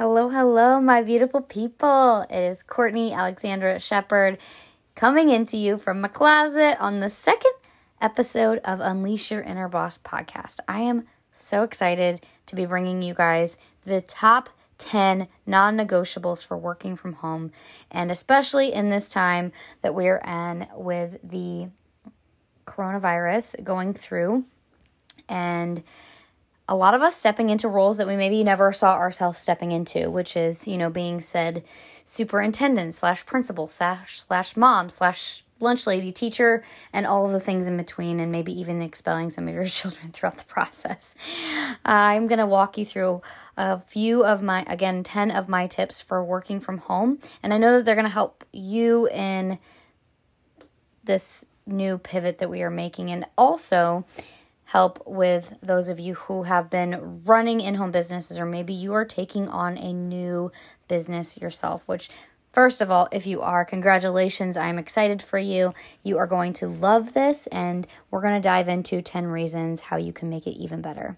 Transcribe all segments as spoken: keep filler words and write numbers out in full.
Hello, hello, my beautiful people. It is Courtney Alexandra Shepherd coming into you from my closet on the second episode of Unleash Your Inner Boss podcast. I am so excited to be bringing you guys the top ten non-negotiables for working from home, and especially in this time that we're in with the coronavirus going through and a lot of us stepping into roles that we maybe never saw ourselves stepping into, which is, you know, being said superintendent slash principal slash slash mom slash lunch lady teacher and all of the things in between, and maybe even expelling some of your children throughout the process. I'm going to walk you through a few of my, again, ten of my tips for working from home. And I know that they're going to help you in this new pivot that we are making, and also help with those of you who have been running in-home businesses, or maybe you are taking on a new business yourself, which, first of all, if you are, congratulations. I'm excited for you. You are going to love this, and we're going to dive into ten reasons how you can make it even better.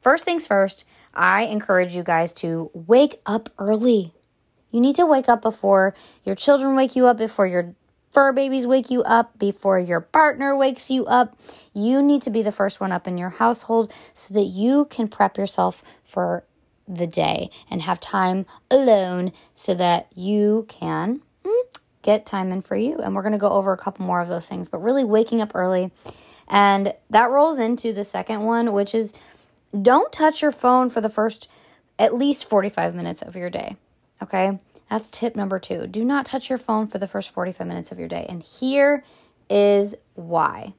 First things first, I encourage you guys to wake up early. You need to wake up before your children wake you up, before your fur babies wake you up, before your partner wakes you up. You need to be the first one up in your household so that you can prep yourself for the day and have time alone so that you can get time in for you. And we're going to go over a couple more of those things, but really waking up early. And that rolls into the second one, which is don't touch your phone for the first at least forty-five minutes of your day, okay? That's tip number two. Do not touch your phone for the first forty-five minutes of your day. And here is why.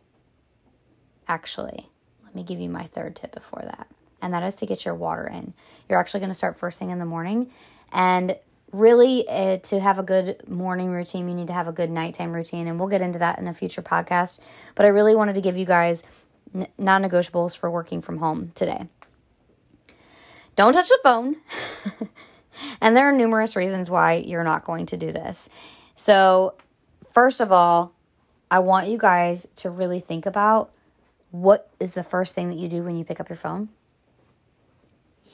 Actually, let me give you my third tip before that. And that is to get your water in. You're actually going to start first thing in the morning. And really, uh, to have a good morning routine, you need to have a good nighttime routine. And we'll get into that in a future podcast. But I really wanted to give you guys n- non-negotiables for working from home today. Don't touch the phone. And there are numerous reasons why you're not going to do this. So first of all, I want you guys to really think about what is the first thing that you do when you pick up your phone.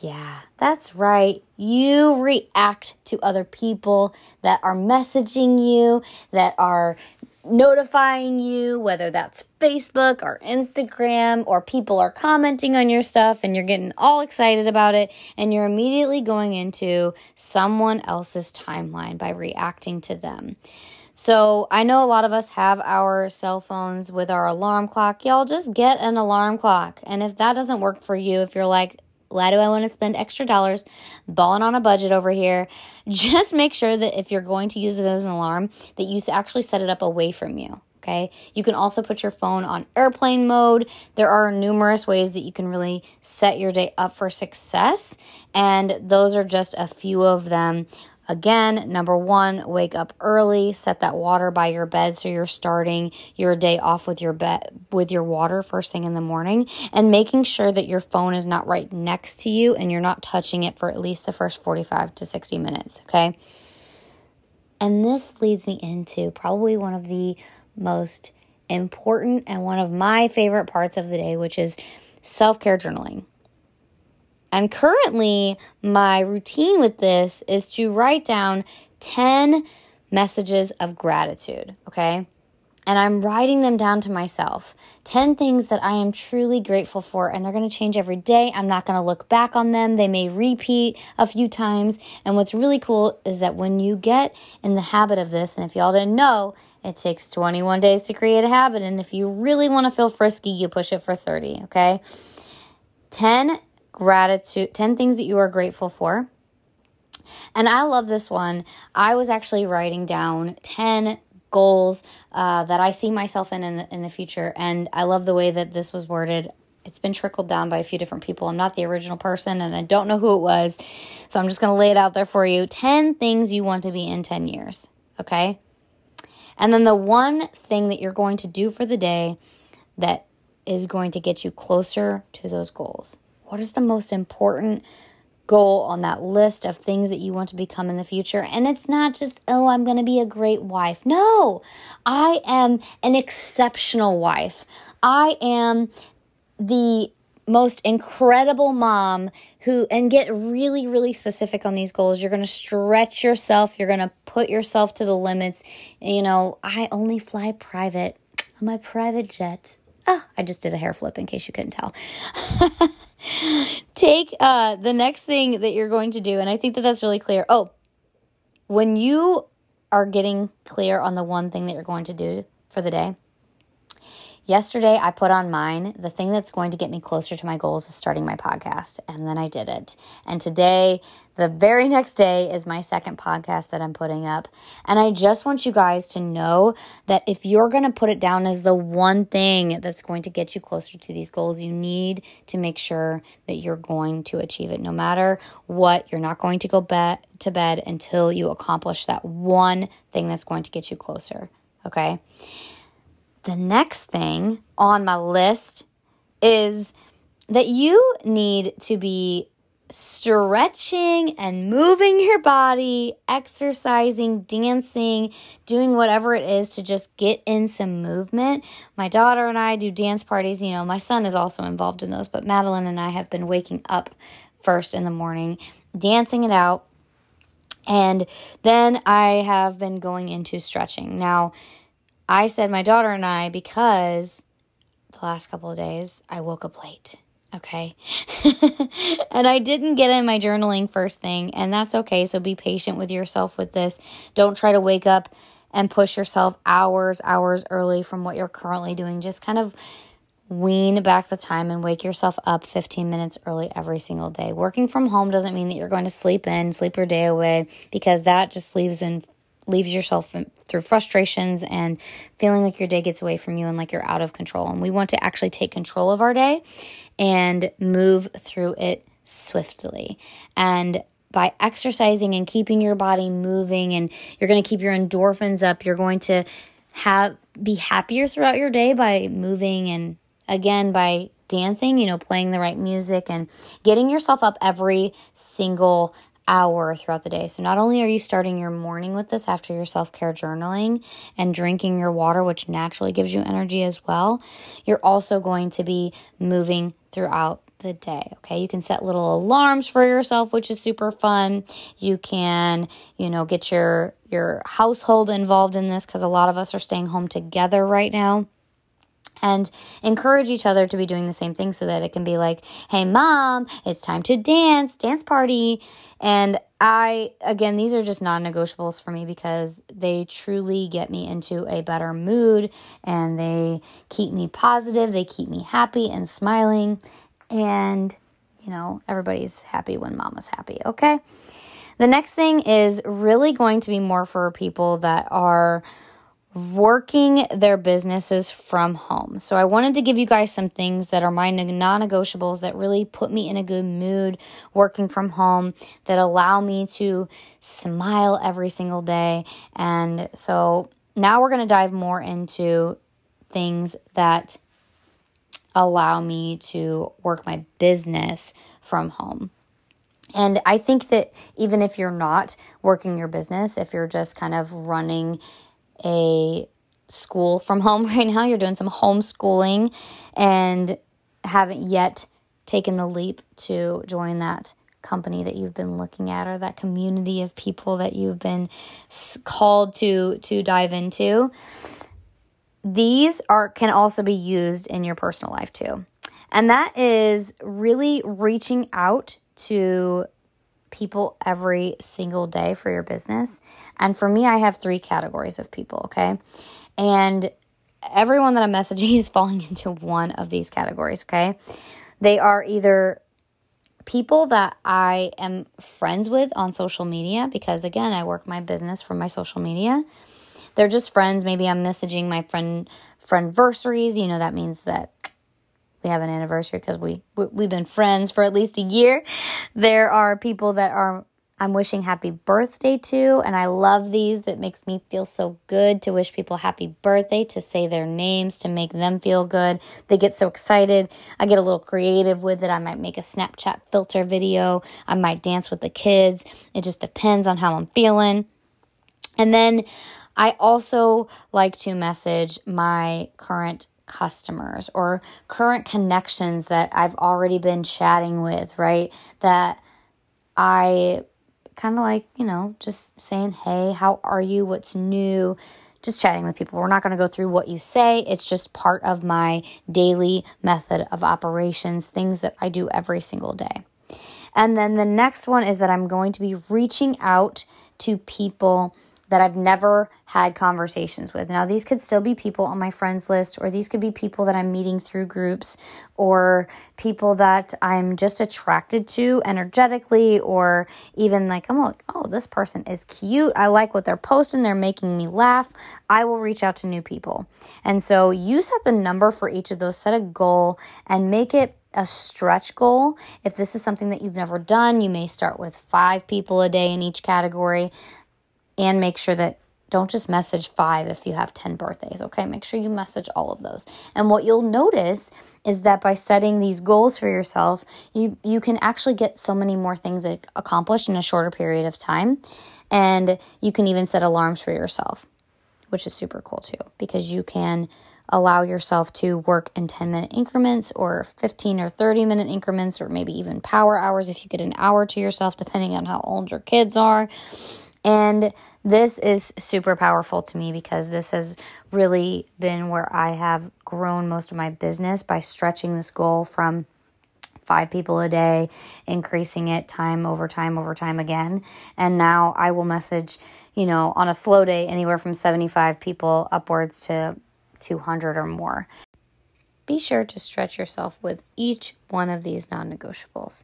Yeah, that's right. You react to other people that are messaging you, that are notifying you, whether that's Facebook or Instagram, or people are commenting on your stuff and you're getting all excited about it, and you're immediately going into someone else's timeline by reacting to them. So I know a lot of us have our cell phones with our alarm clock. Y'all just get an alarm clock. And if that doesn't work for you, if you're like, why do I want to spend extra dollars balling on a budget over here? Just make sure that if you're going to use it as an alarm, that you actually set it up away from you, okay? You can also put your phone on airplane mode. There are numerous ways that you can really set your day up for success, and those are just a few of them. Again, number one, wake up early, set that water by your bed so you're starting your day off with your be- with your water first thing in the morning, and making sure that your phone is not right next to you and you're not touching it for at least the first forty-five to sixty minutes, okay? And this leads me into probably one of the most important and one of my favorite parts of the day, which is self-care journaling. And currently, my routine with this is to write down ten messages of gratitude, okay? And I'm writing them down to myself. ten things that I am truly grateful for, and they're going to change every day. I'm not going to look back on them. They may repeat a few times. And what's really cool is that when you get in the habit of this, and if y'all didn't know, it takes twenty-one days to create a habit. And if you really want to feel frisky, you push it for thirty, okay? ten gratitude, ten things that you are grateful for. And I love this one. I was actually writing down ten goals uh, that I see myself in in the, in the future. And I love the way that this was worded. It's been trickled down by a few different people. I'm not the original person, and I don't know who it was. So I'm just going to lay it out there for you. ten things you want to be in ten years, okay? And then the one thing that you're going to do for the day that is going to get you closer to those goals. What is the most important goal on that list of things that you want to become in the future? And it's not just, oh, I'm going to be a great wife. No, I am an exceptional wife. I am the most incredible mom who, and get really, really specific on these goals. You're going to stretch yourself. You're going to put yourself to the limits. You know, I only fly private on my private jet. Oh, I just did a hair flip in case you couldn't tell. Take uh, the next thing that you're going to do. And I think that that's really clear. Oh, when you are getting clear on the one thing that you're going to do for the day. Yesterday, I put on mine, the thing that's going to get me closer to my goals is starting my podcast, and then I did it. And today, the very next day, is my second podcast that I'm putting up. And I just want you guys to know that if you're going to put it down as the one thing that's going to get you closer to these goals, you need to make sure that you're going to achieve it. No matter what, you're not going to go be- to bed until you accomplish that one thing that's going to get you closer, okay? The next thing on my list is that you need to be stretching and moving your body, exercising, dancing, doing whatever it is to just get in some movement. My daughter and I do dance parties. You know, my son is also involved in those, but Madeline and I have been waking up first in the morning, dancing it out. And then I have been going into stretching. Now, I said my daughter and I because the last couple of days I woke up late, okay? And I didn't get in my journaling first thing, and that's okay. So be patient with yourself with this. Don't try to wake up and push yourself hours, hours early from what you're currently doing. Just kind of wean back the time and wake yourself up fifteen minutes early every single day. Working from home doesn't mean that you're going to sleep in, sleep your day away, because that just leaves in leaves yourself through frustrations and feeling like your day gets away from you and like you're out of control. And we want to actually take control of our day and move through it swiftly. And by exercising and keeping your body moving, and you're going to keep your endorphins up, you're going to have be happier throughout your day by moving, and again, by dancing, you know, playing the right music and getting yourself up every single hour throughout the day. So not only are you starting your morning with this after your self-care journaling and drinking your water, which naturally gives you energy as well, you're also going to be moving throughout the day, okay? You can set little alarms for yourself, which is super fun. You can, you know, get your your household involved in this, because a lot of us are staying home together right now. And encourage each other to be doing the same thing so that it can be like, hey, mom, it's time to dance, dance party. And I, again, these are just non-negotiables for me because they truly get me into a better mood and they keep me positive. They keep me happy and smiling. And, you know, everybody's happy when mama's happy, okay? The next thing is really going to be more for people that are working their businesses from home. So I wanted to give you guys some things that are my non-negotiables that really put me in a good mood working from home, that allow me to smile every single day. And so now we're going to dive more into things that allow me to work my business from home. And I think that even if you're not working your business, if you're just kind of running a school from home right now, you're doing some homeschooling and haven't yet taken the leap to join that company that you've been looking at, or that community of people that you've been called to to dive into, these are can also be used in your personal life too. And that is really reaching out to people every single day for your business. And for me, I have three categories of people, okay? And everyone that I'm messaging is falling into one of these categories, okay? They are either people that I am friends with on social media, because again, I work my business from my social media. They're just friends. Maybe I'm messaging my friend friendversaries. You know, that means that we have an anniversary because we, we, we've been friends for at least a year. There are people that are I'm wishing happy birthday to, and I love these. That makes me feel so good to wish people happy birthday, to say their names, to make them feel good. They get so excited. I get a little creative with it. I might make a Snapchat filter video. I might dance with the kids. It just depends on how I'm feeling. And then I also like to message my current customers or current connections that I've already been chatting with, right? That I kind of like, you know, just saying, hey, how are you? What's new? Just chatting with people. We're not going to go through what you say. It's just part of my daily method of operations, things that I do every single day. And then the next one is that I'm going to be reaching out to people that I've never had conversations with. Now, these could still be people on my friends list, or these could be people that I'm meeting through groups, or people that I'm just attracted to energetically, or even like, I'm like, oh, this person is cute. I like what they're posting. They're making me laugh. I will reach out to new people. And so you set the number for each of those, set a goal, and make it a stretch goal. If this is something that you've never done, you may start with five people a day in each category. And make sure that, don't just message five if you have ten birthdays, okay? Make sure you message all of those. And what you'll notice is that by setting these goals for yourself, you, you can actually get so many more things accomplished in a shorter period of time. And you can even set alarms for yourself, which is super cool too, because you can allow yourself to work in ten-minute increments or fifteen- or thirty-minute increments, or maybe even power hours if you get an hour to yourself, depending on how old your kids are. And this is super powerful to me because this has really been where I have grown most of my business, by stretching this goal from five people a day, increasing it time over time over time again. And now I will message, you know, on a slow day, anywhere from seventy-five people upwards to two hundred or more. Be sure to stretch yourself with each one of these non-negotiables.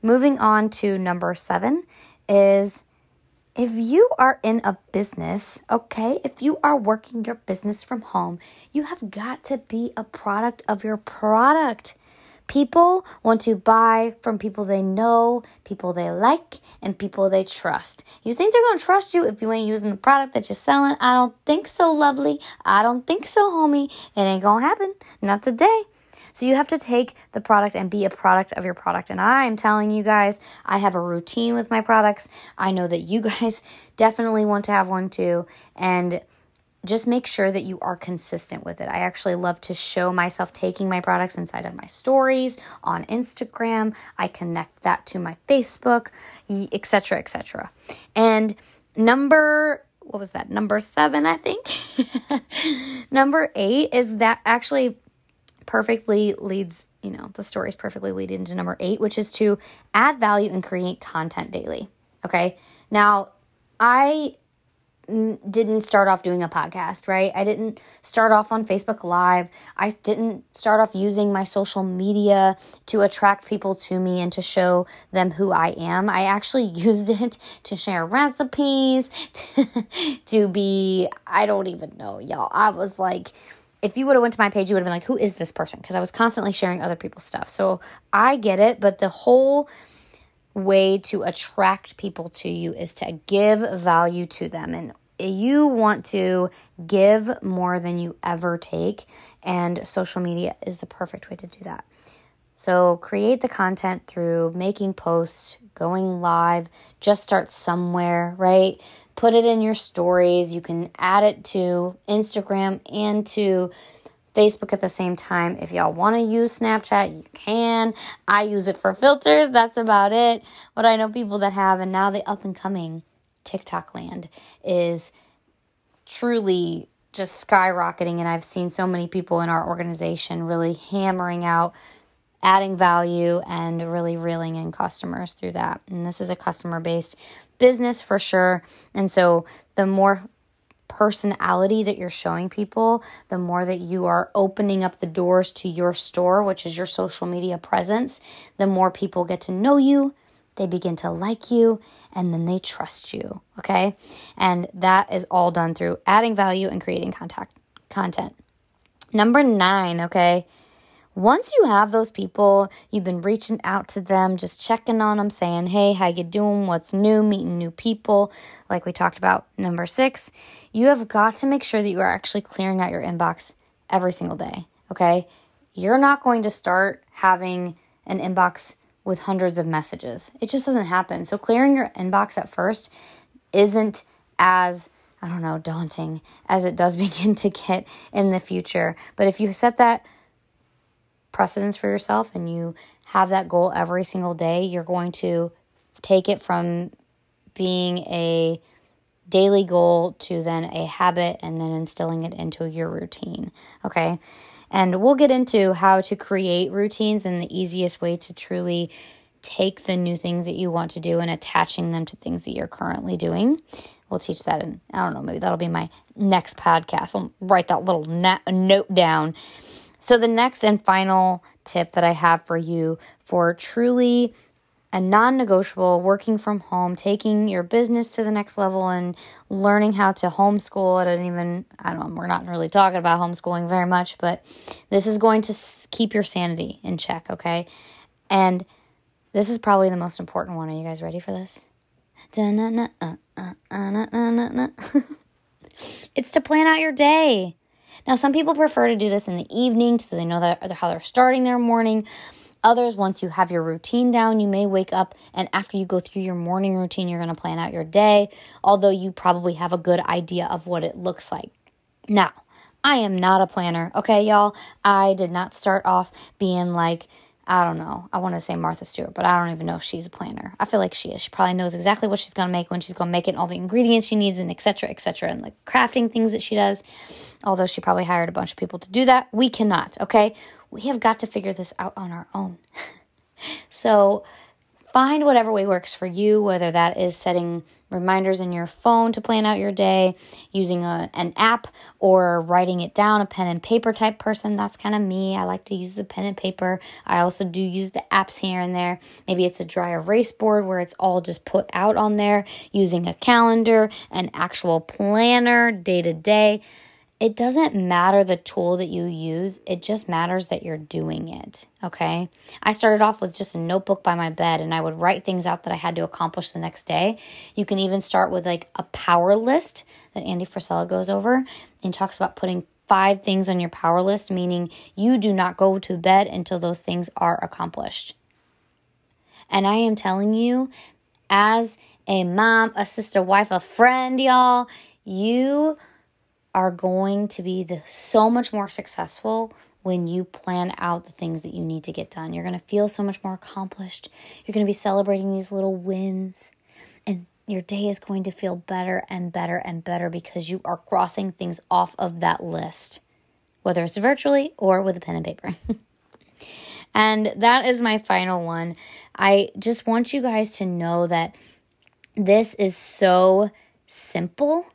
Moving on to number seven is, if you are in a business, okay, if you are working your business from home, you have got to be a product of your product. People want to buy from people they know, people they like, and people they trust. You think they're going to trust you if you ain't using the product that you're selling? I don't think so, lovely. I don't think so, homie. It ain't going to happen. Not today. So you have to take the product and be a product of your product. And I'm telling you guys, I have a routine with my products. I know that you guys definitely want to have one too. And just make sure that you are consistent with it. I actually love to show myself taking my products inside of my stories, on Instagram. I connect that to my Facebook, et cetera, et cetera. And number... What was that? Number seven, I think. Number eight is that actually... perfectly leads, you know, the stories perfectly lead into number eight, which is to add value and create content daily. Okay. Now, I didn't start off doing a podcast, right? I didn't start off on Facebook Live. I didn't start off using my social media to attract people to me and to show them who I am. I actually used it to share recipes, to, to be, I don't even know, y'all. I was like, if you would have went to my page, you would have been like, who is this person? Because I was constantly sharing other people's stuff. So I get it, but the whole way to attract people to you is to give value to them. And you want to give more than you ever take, and social media is the perfect way to do that. So create the content through making posts, going live, just start somewhere, right? Put it in your stories. You can add it to Instagram and to Facebook at the same time. If y'all want to use Snapchat, you can. I use it for filters. That's about it. But I know people that have, and now the up and coming TikTok land is truly just skyrocketing. And I've seen so many people in our organization really hammering out, adding value, and really reeling in customers through that. And this is a customer-based business for sure. And so the more personality that you're showing people, the more that you are opening up the doors to your store, which is your social media presence, the more people get to know you, they begin to like you, and then they trust you, okay? And that is all done through adding value and creating contact content. Number nine, okay? Once you have those people, you've been reaching out to them, just checking on them, saying, hey, how you doing? What's new? Meeting new people. Like we talked about, number six, you have got to make sure that you are actually clearing out your inbox every single day, okay? You're not going to start having an inbox with hundreds of messages. It just doesn't happen. So clearing your inbox at first isn't as I don't know, daunting as it does begin to get in the future. But if you set that precedence for yourself and you have that goal every single day, you're going to take it from being a daily goal to then a habit and then instilling it into your routine, okay? And we'll get into how to create routines and the easiest way to truly take the new things that you want to do and attaching them to things that you're currently doing. We'll teach that in, I don't know, maybe that'll be my next podcast. I'll write that little na- note down. So the next and final tip that I have for you for truly a non-negotiable, working from home, taking your business to the next level and learning how to homeschool. I don't even, I don't know, we're not really talking about homeschooling very much, but this is going to keep your sanity in check, okay? And this is probably the most important one. Are you guys ready for this? It's to plan out your day. Now, some people prefer to do this in the evening so they know that, how they're starting their morning. Others, once you have your routine down, you may wake up and after you go through your morning routine, you're going to plan out your day, although you probably have a good idea of what it looks like. Now, I am not a planner, okay, y'all? I did not start off being like, I don't know, I want to say Martha Stewart, but I don't even know if she's a planner. I feel like she is. She probably knows exactly what she's going to make, when she's going to make it, and all the ingredients she needs, and et cetera, et cetera, and like crafting things that she does, although she probably hired a bunch of people to do that. We cannot, okay? We have got to figure this out on our own. So find whatever way works for you, whether that is setting reminders in your phone to plan out your day, using a, an app, or writing it down, a pen and paper type person. That's kind of me. I like to use the pen and paper. I also do use the apps here and there. Maybe it's a dry erase board where it's all just put out on there, using a calendar, an actual planner, day to day. It doesn't matter the tool that you use. It just matters that you're doing it, okay? I started off with just a notebook by my bed, and I would write things out that I had to accomplish the next day. You can even start with like a power list that Andy Frisella goes over and talks about putting five things on your power list, meaning you do not go to bed until those things are accomplished. And I am telling you, as a mom, a sister, wife, a friend, y'all, you are going to be the, so much more successful when you plan out the things that you need to get done. You're going to feel so much more accomplished. You're going to be celebrating these little wins. And your day is going to feel better and better and better because you are crossing things off of that list, whether it's virtually or with a pen and paper. And that is my final one. I just want you guys to know that this is so simple.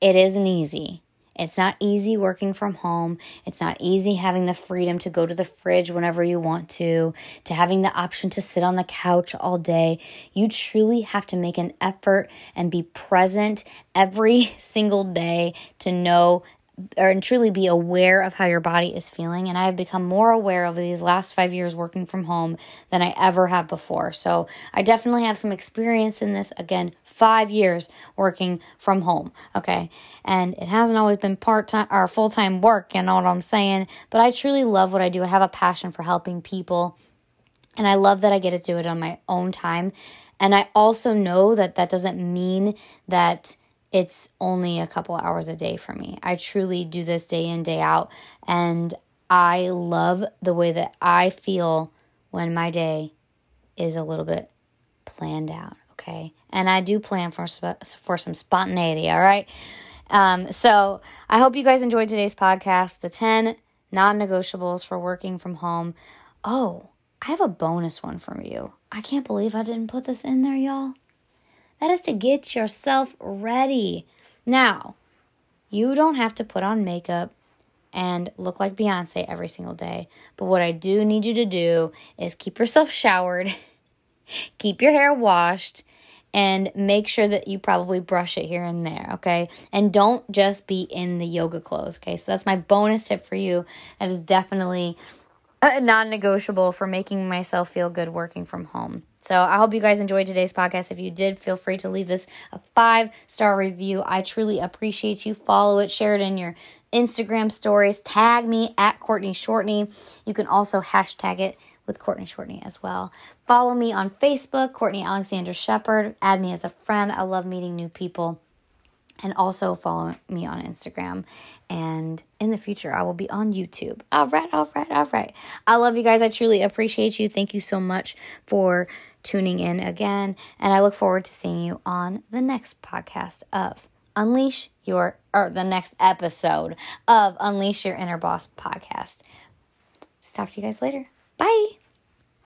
It isn't easy. It's not easy working from home. It's not easy having the freedom to go to the fridge whenever you want to, to having the option to sit on the couch all day. You truly have to make an effort and be present every single day to know or and truly be aware of how your body is feeling. And I have become more aware over these last five years working from home than I ever have before. So I definitely have some experience in this. Again, five years working from home. Okay. And it hasn't always been part-time or full-time work. You know what I'm saying? But I truly love what I do. I have a passion for helping people. And I love that I get to do it on my own time. And I also know that that doesn't mean that it's only a couple hours a day for me. I truly do this day in, day out, and I love the way that I feel when my day is a little bit planned out, okay? And I do plan for, for some spontaneity, all right? Um, so I hope you guys enjoyed today's podcast, the ten non-negotiables for working from home. Oh, I have a bonus one for you. I can't believe I didn't put this in there, y'all. That is to get yourself ready. Now, you don't have to put on makeup and look like Beyonce every single day. But what I do need you to do is keep yourself showered, keep your hair washed, and make sure that you probably brush it here and there, okay? And don't just be in the yoga clothes, okay? So that's my bonus tip for you. That is definitely non-negotiable for making myself feel good working from home. So I hope you guys enjoyed today's podcast. If you did, feel free to leave this a five-star review. I truly appreciate you. Follow it. Share it in your Instagram stories. Tag me at Courtney Shortney. You can also hashtag it with Courtney Shortney as well. Follow me on Facebook, Courtney Alexandra Shepherd. Add me as a friend. I love meeting new people. And also follow me on Instagram. And in the future, I will be on YouTube. All right, all right, all right. I love you guys. I truly appreciate you. Thank you so much for tuning in again. And I look forward to seeing you on the next podcast of Unleash Your, or the next episode of Unleash Your Inner Boss podcast. Talk to you guys later. Bye.